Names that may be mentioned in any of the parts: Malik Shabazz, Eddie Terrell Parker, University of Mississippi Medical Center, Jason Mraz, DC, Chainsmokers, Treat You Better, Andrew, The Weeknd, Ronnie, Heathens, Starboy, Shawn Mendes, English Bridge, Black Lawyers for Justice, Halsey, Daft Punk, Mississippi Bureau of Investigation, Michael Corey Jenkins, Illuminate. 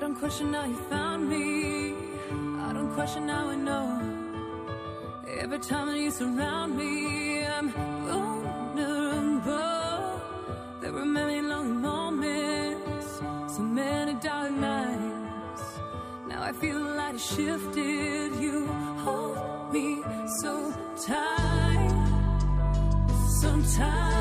I don't question how you found me. I don't question how I know. Every time that you surround me, I'm vulnerable. There were many lonely moments, so many dark nights. Now I feel the light has shifted. You hold me so tight, so tight.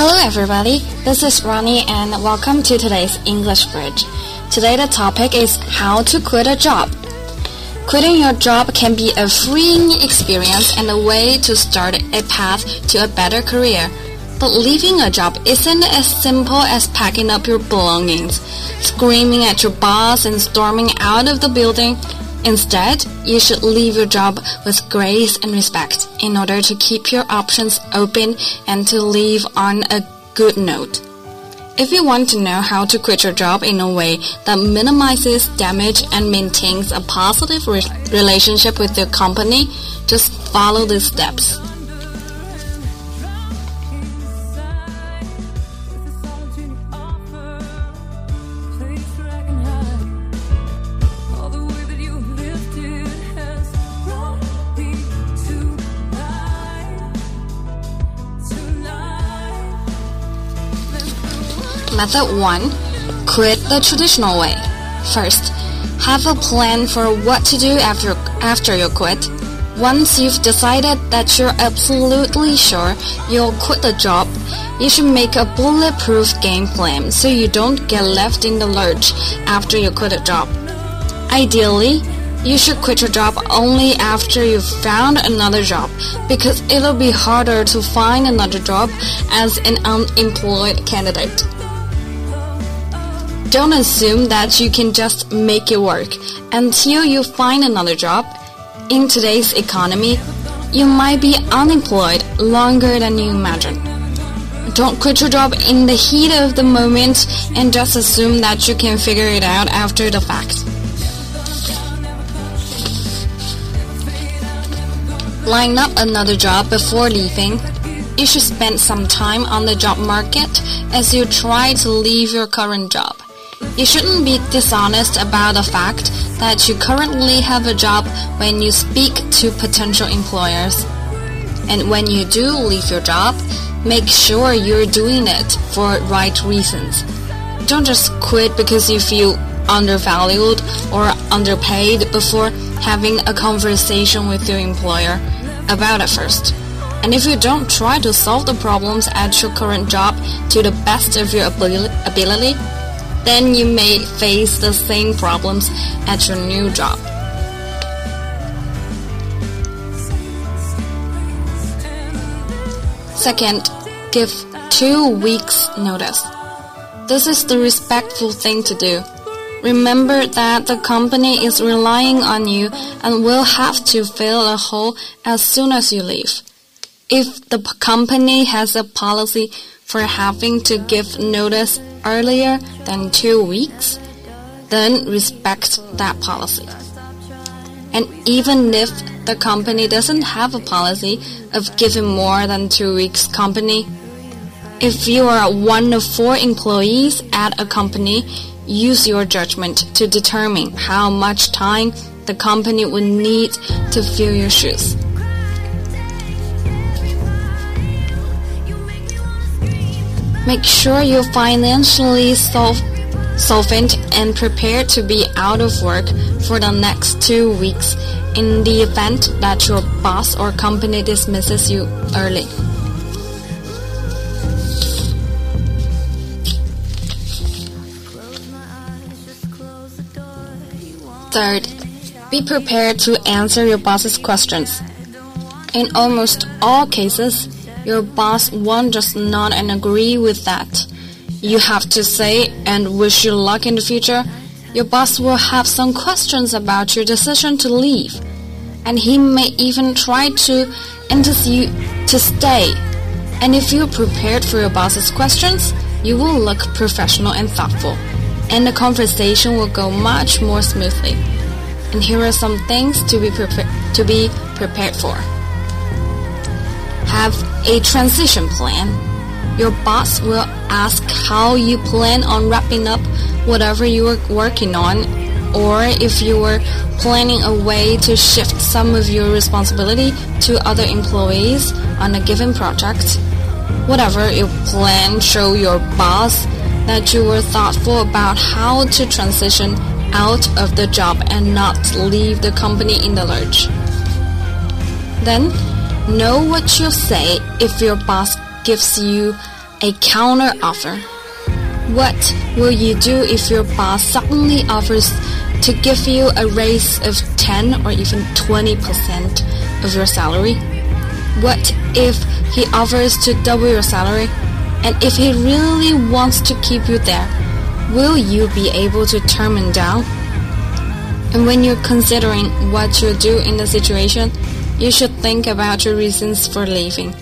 Hello everybody, this is Ronnie and welcome to today's English Bridge. Today the topic is how to quit a job. Quitting your job can be a freeing experience and a way to start a path to a better career. But leaving a job isn't as simple as packing up your belongings, screaming at your boss and storming out of the building. Instead, you should leave your job with grace and respect in order to keep your options open and to leave on a good note. If you want to know how to quit your job in a way that minimizes damage and maintains a positive relationship with your company, just follow these steps. Method 1. Quit the traditional way. First, have a plan for what to do after you quit. Once you've decided that you're absolutely sure you'll quit the job, you should make a bulletproof game plan so you don't get left in the lurch after you quit a job. Ideally, you should quit your job only after you've found another job, because it'll be harder to find another job as an unemployed candidate. Don't assume that you can just make it work until you find another job. In today's economy, you might be unemployed longer than you imagine. Don't quit your job in the heat of the moment and just assume that you can figure it out after the fact. Line up another job before leaving. You should spend some time on the job market as you try to leave your current job. You shouldn't be dishonest about the fact that you currently have a job when you speak to potential employers. And when you do leave your job, make sure you're doing it for right reasons. Don't just quit because you feel undervalued or underpaid before having a conversation with your employer about it first. And if you don't try to solve the problems at your current job to the best of your ability, then you may face the same problems at your new job. Second, give 2 weeks notice. This is the respectful thing to do. Remember that the company is relying on you and will have to fill a hole as soon as you leave. If the company has a policy for having to give notice earlier than 2 weeks, then respect that policy. And even if the company doesn't have a policy of giving more than 2 weeks, if you are one of 4 employees at a company, use your judgment to determine how much time the company would need to fill your shoes. Make sure you're financially solvent and prepared to be out of work for the next 2 weeks in the event that your boss or company dismisses you early. Third, be prepared to answer your boss's questions. In almost all cases, your boss won't just nod and agree with that. You have to say and wish you luck in the future. Your boss will have some questions about your decision to leave, and he may even try to induce you to stay. And if you're prepared for your boss's questions, you will look professional and thoughtful, and the conversation will go much more smoothly. And here are some things to be prepared for. Have a transition plan. Your boss will ask how you plan on wrapping up whatever you are working on, or if you were planning a way to shift some of your responsibility to other employees on a given project. Whatever you plan, show your boss that you were thoughtful about how to transition out of the job and not leave the company in the lurch. Then, know what you'll say if your boss gives you a counter offer. What will you do if your boss suddenly offers to give you a raise of 10 or even 20% of your salary? What if he offers to double your salary? And if he really wants to keep you there, will you be able to turn him down? And when you're considering what you'll do in the situation, you should think about your reasons for leaving.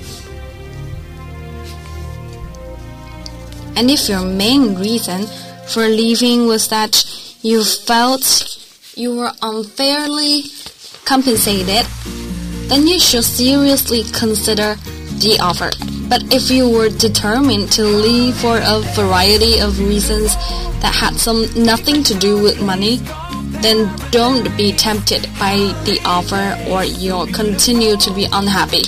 And if your main reason for leaving was that you felt you were unfairly compensated, then you should seriously consider the offer. But if you were determined to leave for a variety of reasons that had nothing to do with money, then don't be tempted by the offer, or you'll continue to be unhappy.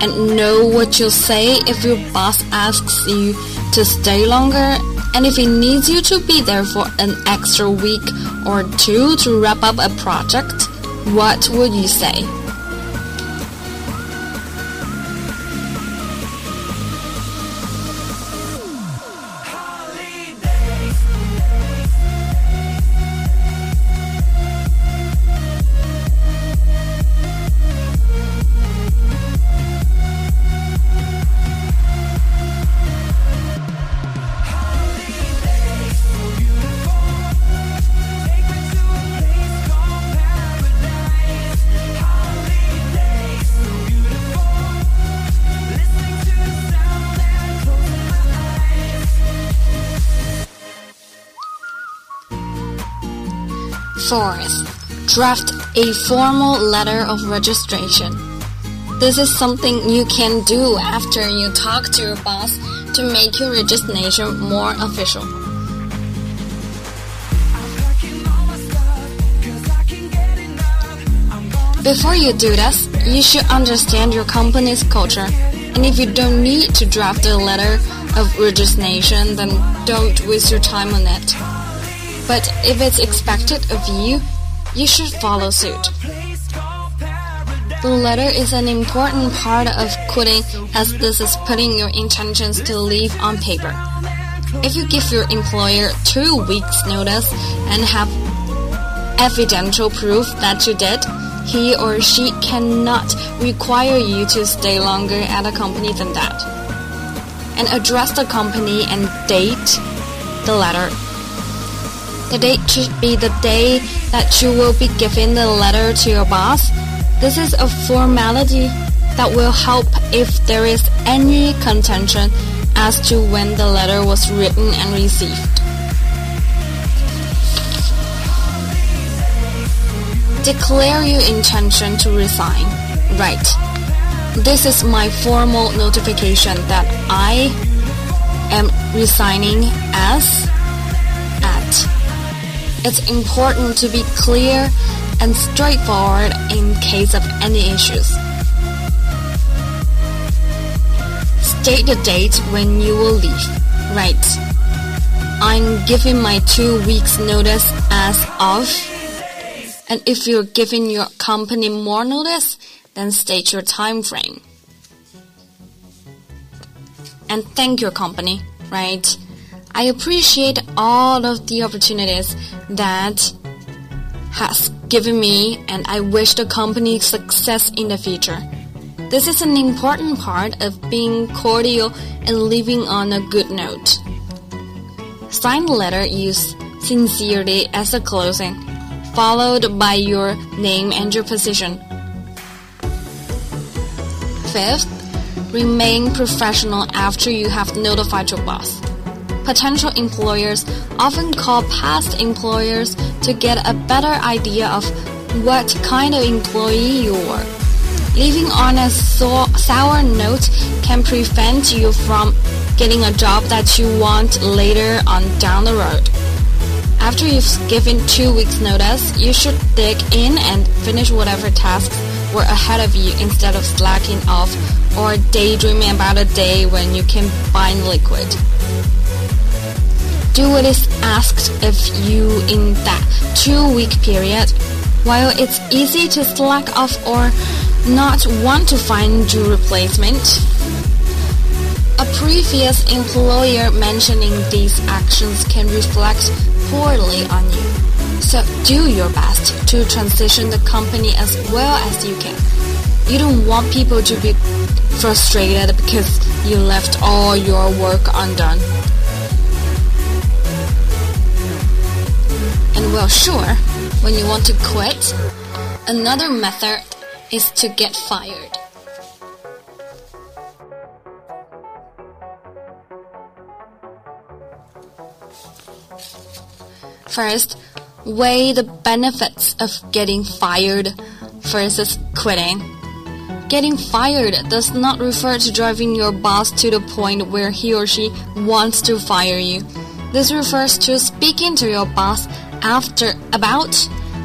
And know what you'll say if your boss asks you to stay longer, and if he needs you to be there for an extra week or two to wrap up a project, what would you say? Fourth, draft a formal letter of registration. This is something you can do after you talk to your boss to make your resignation more official. Before you do this, you should understand your company's culture, and if you don't need to draft a letter of resignation, then don't waste your time on it. But if it's expected of you, you should follow suit. The letter is an important part of quitting, as this is putting your intentions to leave on paper. If you give your employer 2 weeks' notice and have evidential proof that you did, he or she cannot require you to stay longer at a company than that. And address the company and date the letter. The date should be the day that you will be giving the letter to your boss. This is a formality that will help if there is any contention as to when the letter was written and received. Declare your intention to resign. Right. This is my formal notification that I am resigning as at. It's important to be clear and straightforward in case of any issues. State the date when you will leave. Right. I'm giving my 2 weeks' notice as of. And if you're giving your company more notice, then state your time frame. And thank your company, right? I appreciate all of the opportunities that has given me, and I wish the company success in the future. This is an important part of being cordial and leaving on a good note. Sign the letter, use sincerely as a closing, followed by your name and your position. Fifth, remain professional after you have notified your boss. Potential employers often call past employers to get a better idea of what kind of employee you were. Leaving on a sour note can prevent you from getting a job that you want later on down the road. After you've given 2 weeks notice, you should dig in and finish whatever tasks were ahead of you instead of slacking off or daydreaming about a day when you can find liquid. Do what is asked of you in that 2-week period. While it's easy to slack off or not want to find your replacement, a previous employer mentioning these actions can reflect poorly on you. So do your best to transition the company as well as you can. You don't want people to be frustrated because you left all your work undone. And well, sure, when you want to quit, another method is to get fired.First, weigh the benefits of getting fired versus quitting. Getting fired does not refer to driving your boss to the point where he or she wants to fire you. This refers to speaking to your boss after about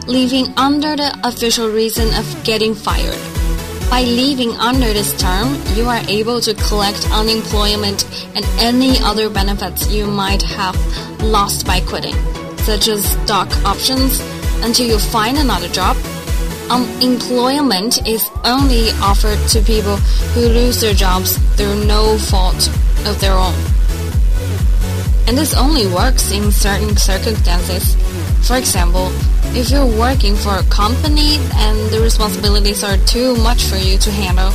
leaving under the official reason of getting fired. By leaving under this term, you are able to collect unemployment and any other benefits you might have lost by quitting.Such as stock options until you find another job. Unemployment is only offered to people who lose their jobs through no fault of their own. And this only works in certain circumstances. For example, if you're working for a company and the responsibilities are too much for you to handle,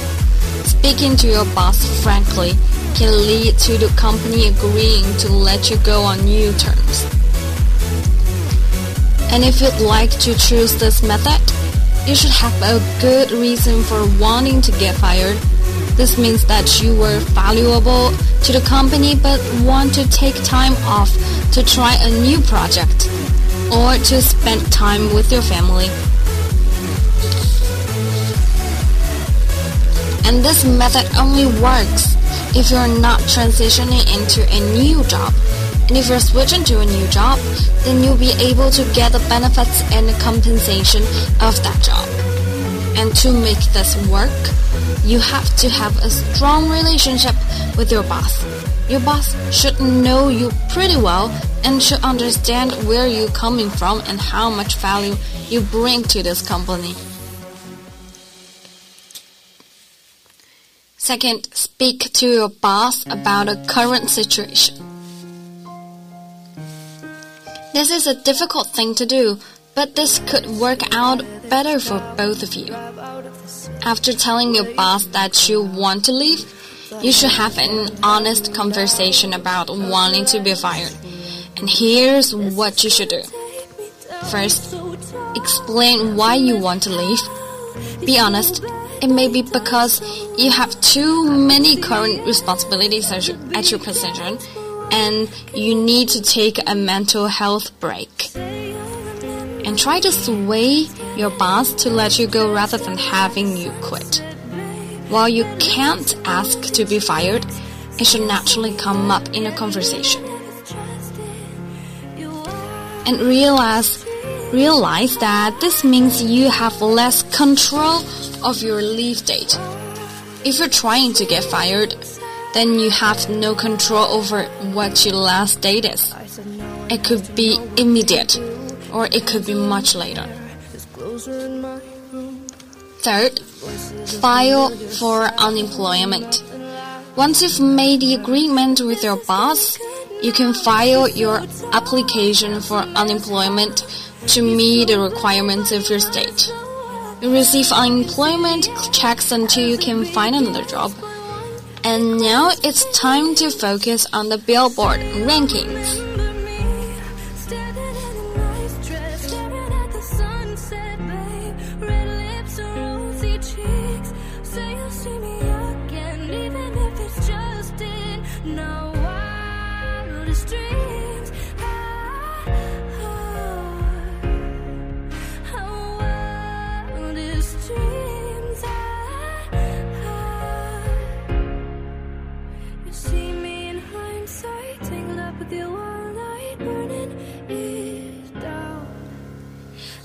speaking to your boss frankly can lead to the company agreeing to let you go on new terms.And if you'd like to choose this method, you should have a good reason for wanting to get fired. This means that you were valuable to the company but want to take time off to try a new project or to spend time with your family. And this method only works if you're not transitioning into a new job.And if you're switching to a new job, then you'll be able to get the benefits and the compensation of that job. And to make this work, you have to have a strong relationship with your boss. Your boss should know you pretty well and should understand where you're coming from and how much value you bring to this company. Second, speak to your boss about a current situation.This is a difficult thing to do, but this could work out better for both of you. After telling your boss that you want to leave, you should have an honest conversation about wanting to be fired. And here's what you should do. First, explain why you want to leave. Be honest. It may be because you have too many current responsibilities at your position.And you need to take a mental health break. And try to sway your boss to let you go rather than having you quit. While you can't ask to be fired, it should naturally come up in a conversation. And realize that this means you have less control of your leave date. If you're trying to get fired,then you have no control over what your last date is. It could be immediate, or it could be much later. Third, file for unemployment. Once you've made the agreement with your boss, you can file your application for unemployment to meet the requirements of your state. You receive unemployment checks until you can find another job.And now it's time to focus on the Billboard rankings.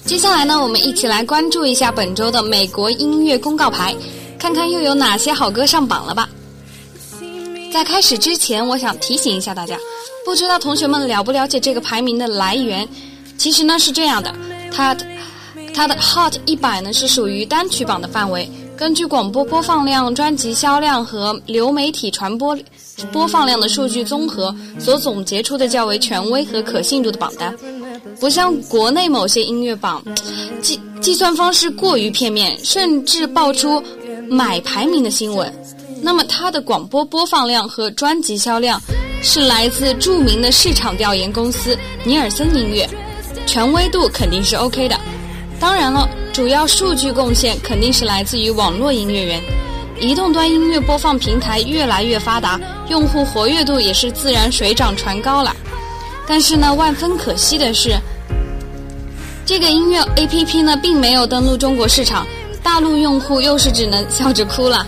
接下来呢，我们一起来关注一下本周的美国音乐公告牌，看看又有哪些好歌上榜了吧。在开始之前，我想提醒一下大家，不知道同学们了不了解这个排名的来源？其实呢是这样的，它的 Hot 100呢是属于单曲榜的范围，根据广播播放量、专辑销量和流媒体传播播放量的数据综合所总结出的较为权威和可信度的榜单，不像国内某些音乐榜计算方式过于片面，甚至爆出买排名的新闻。那么它的广播播放量和专辑销量是来自著名的市场调研公司尼尔森音乐，权威度肯定是 OK 的。当然了，主要数据贡献肯定是来自于网络音乐人，移动端音乐播放平台越来越发达，用户活跃度也是自然水涨船高了。但是呢，万分可惜的是，这个音乐 APP 呢并没有登陆中国市场，大陆用户又是只能笑着哭了。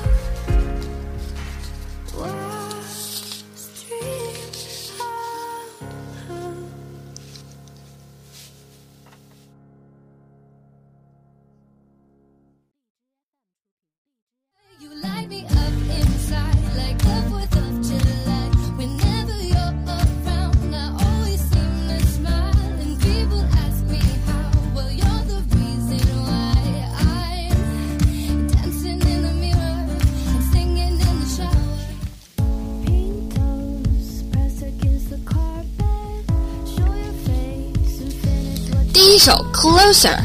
Closer，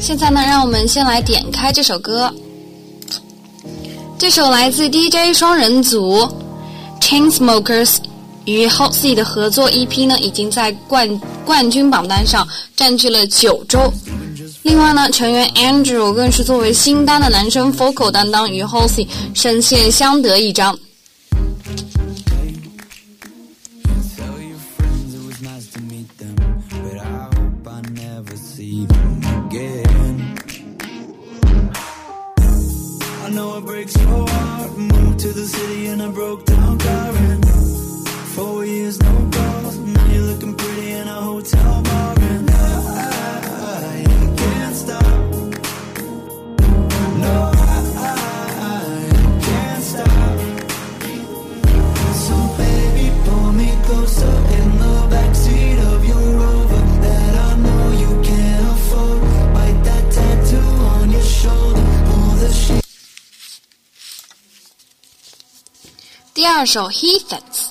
现在呢，让我们先来点开这首歌。这首来自 DJ 双人组 Chainsmokers 与 Halsey 的合作 EP 呢，已经在冠军榜单上占据了9周。另外呢，成员 Andrew 更是作为新单的男生 vocal 担当，与 Halsey 声线相得益彰。第二首 Heathens，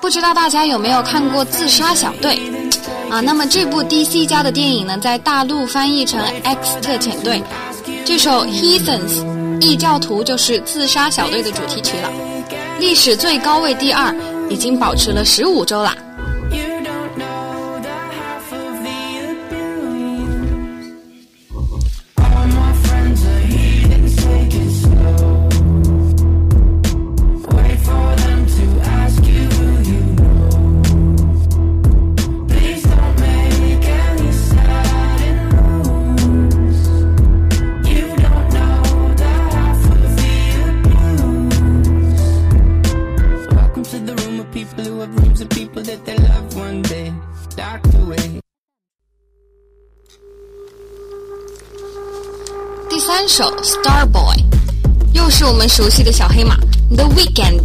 不知道大家有没有看过《自杀小队》啊？那么这部 DC 家的电影呢，在大陆翻译成 X 特遣队。这首 Heathens 异教徒就是《自杀小队》的主题曲了，历史最高位第2，已经保持了15周啦。Starboy 又是我们熟悉的小黑马 The Weeknd，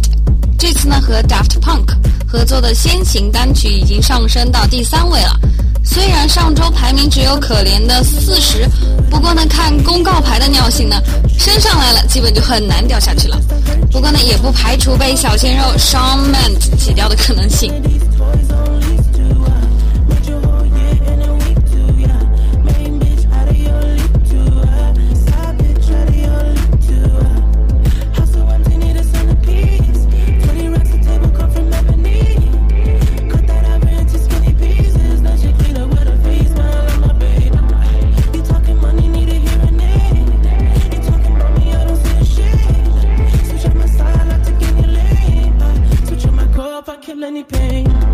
这次呢和 Daft Punk 合作的先行单曲已经上升到第3位了。虽然上周排名只有可怜的40，不过呢看公告牌的尿性呢，升上来了基本就很难掉下去了。不过呢也不排除被小鲜肉 Shawn Mendes 挤掉的可能性。Any pain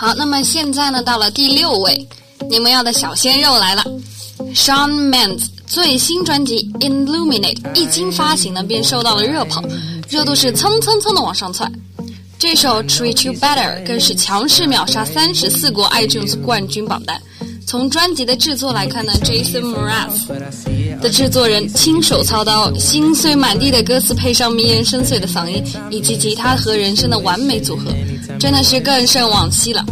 好，那么现在呢，到了第六位，你们要的小鲜肉来了 ，Shawn Mendes 最新专辑《Illuminate》一经发行呢，便受到了热捧，热度是蹭蹭蹭的往上窜。这首《Treat You Better》更是强势秒杀34国 iTunes 冠军榜单。从专辑的制作来看呢 ，Jason Mraz 的制作人亲手操刀，心碎满地的歌词配上迷人深邃的嗓音，以及吉他和人声的完美组合，真的是更胜往昔了。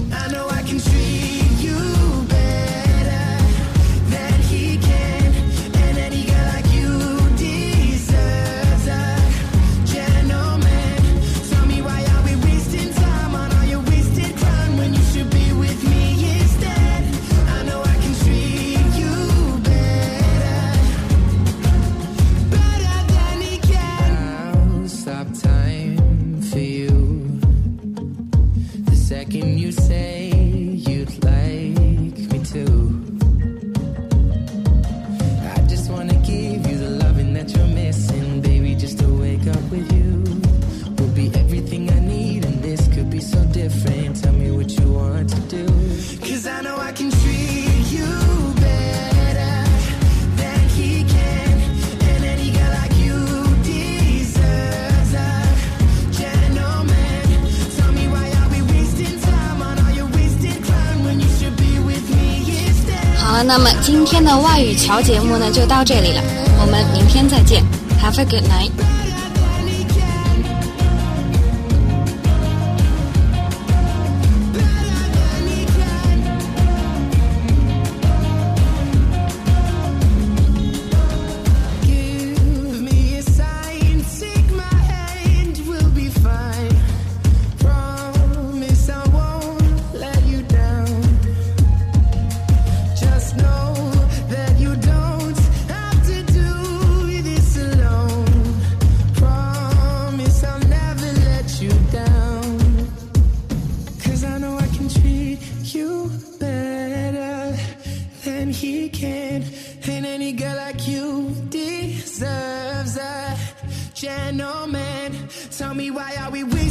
那么今天的外语桥节目呢就到这里了，我们明天再见 ，Have a good night。Gentlemen, tell me why are we winning?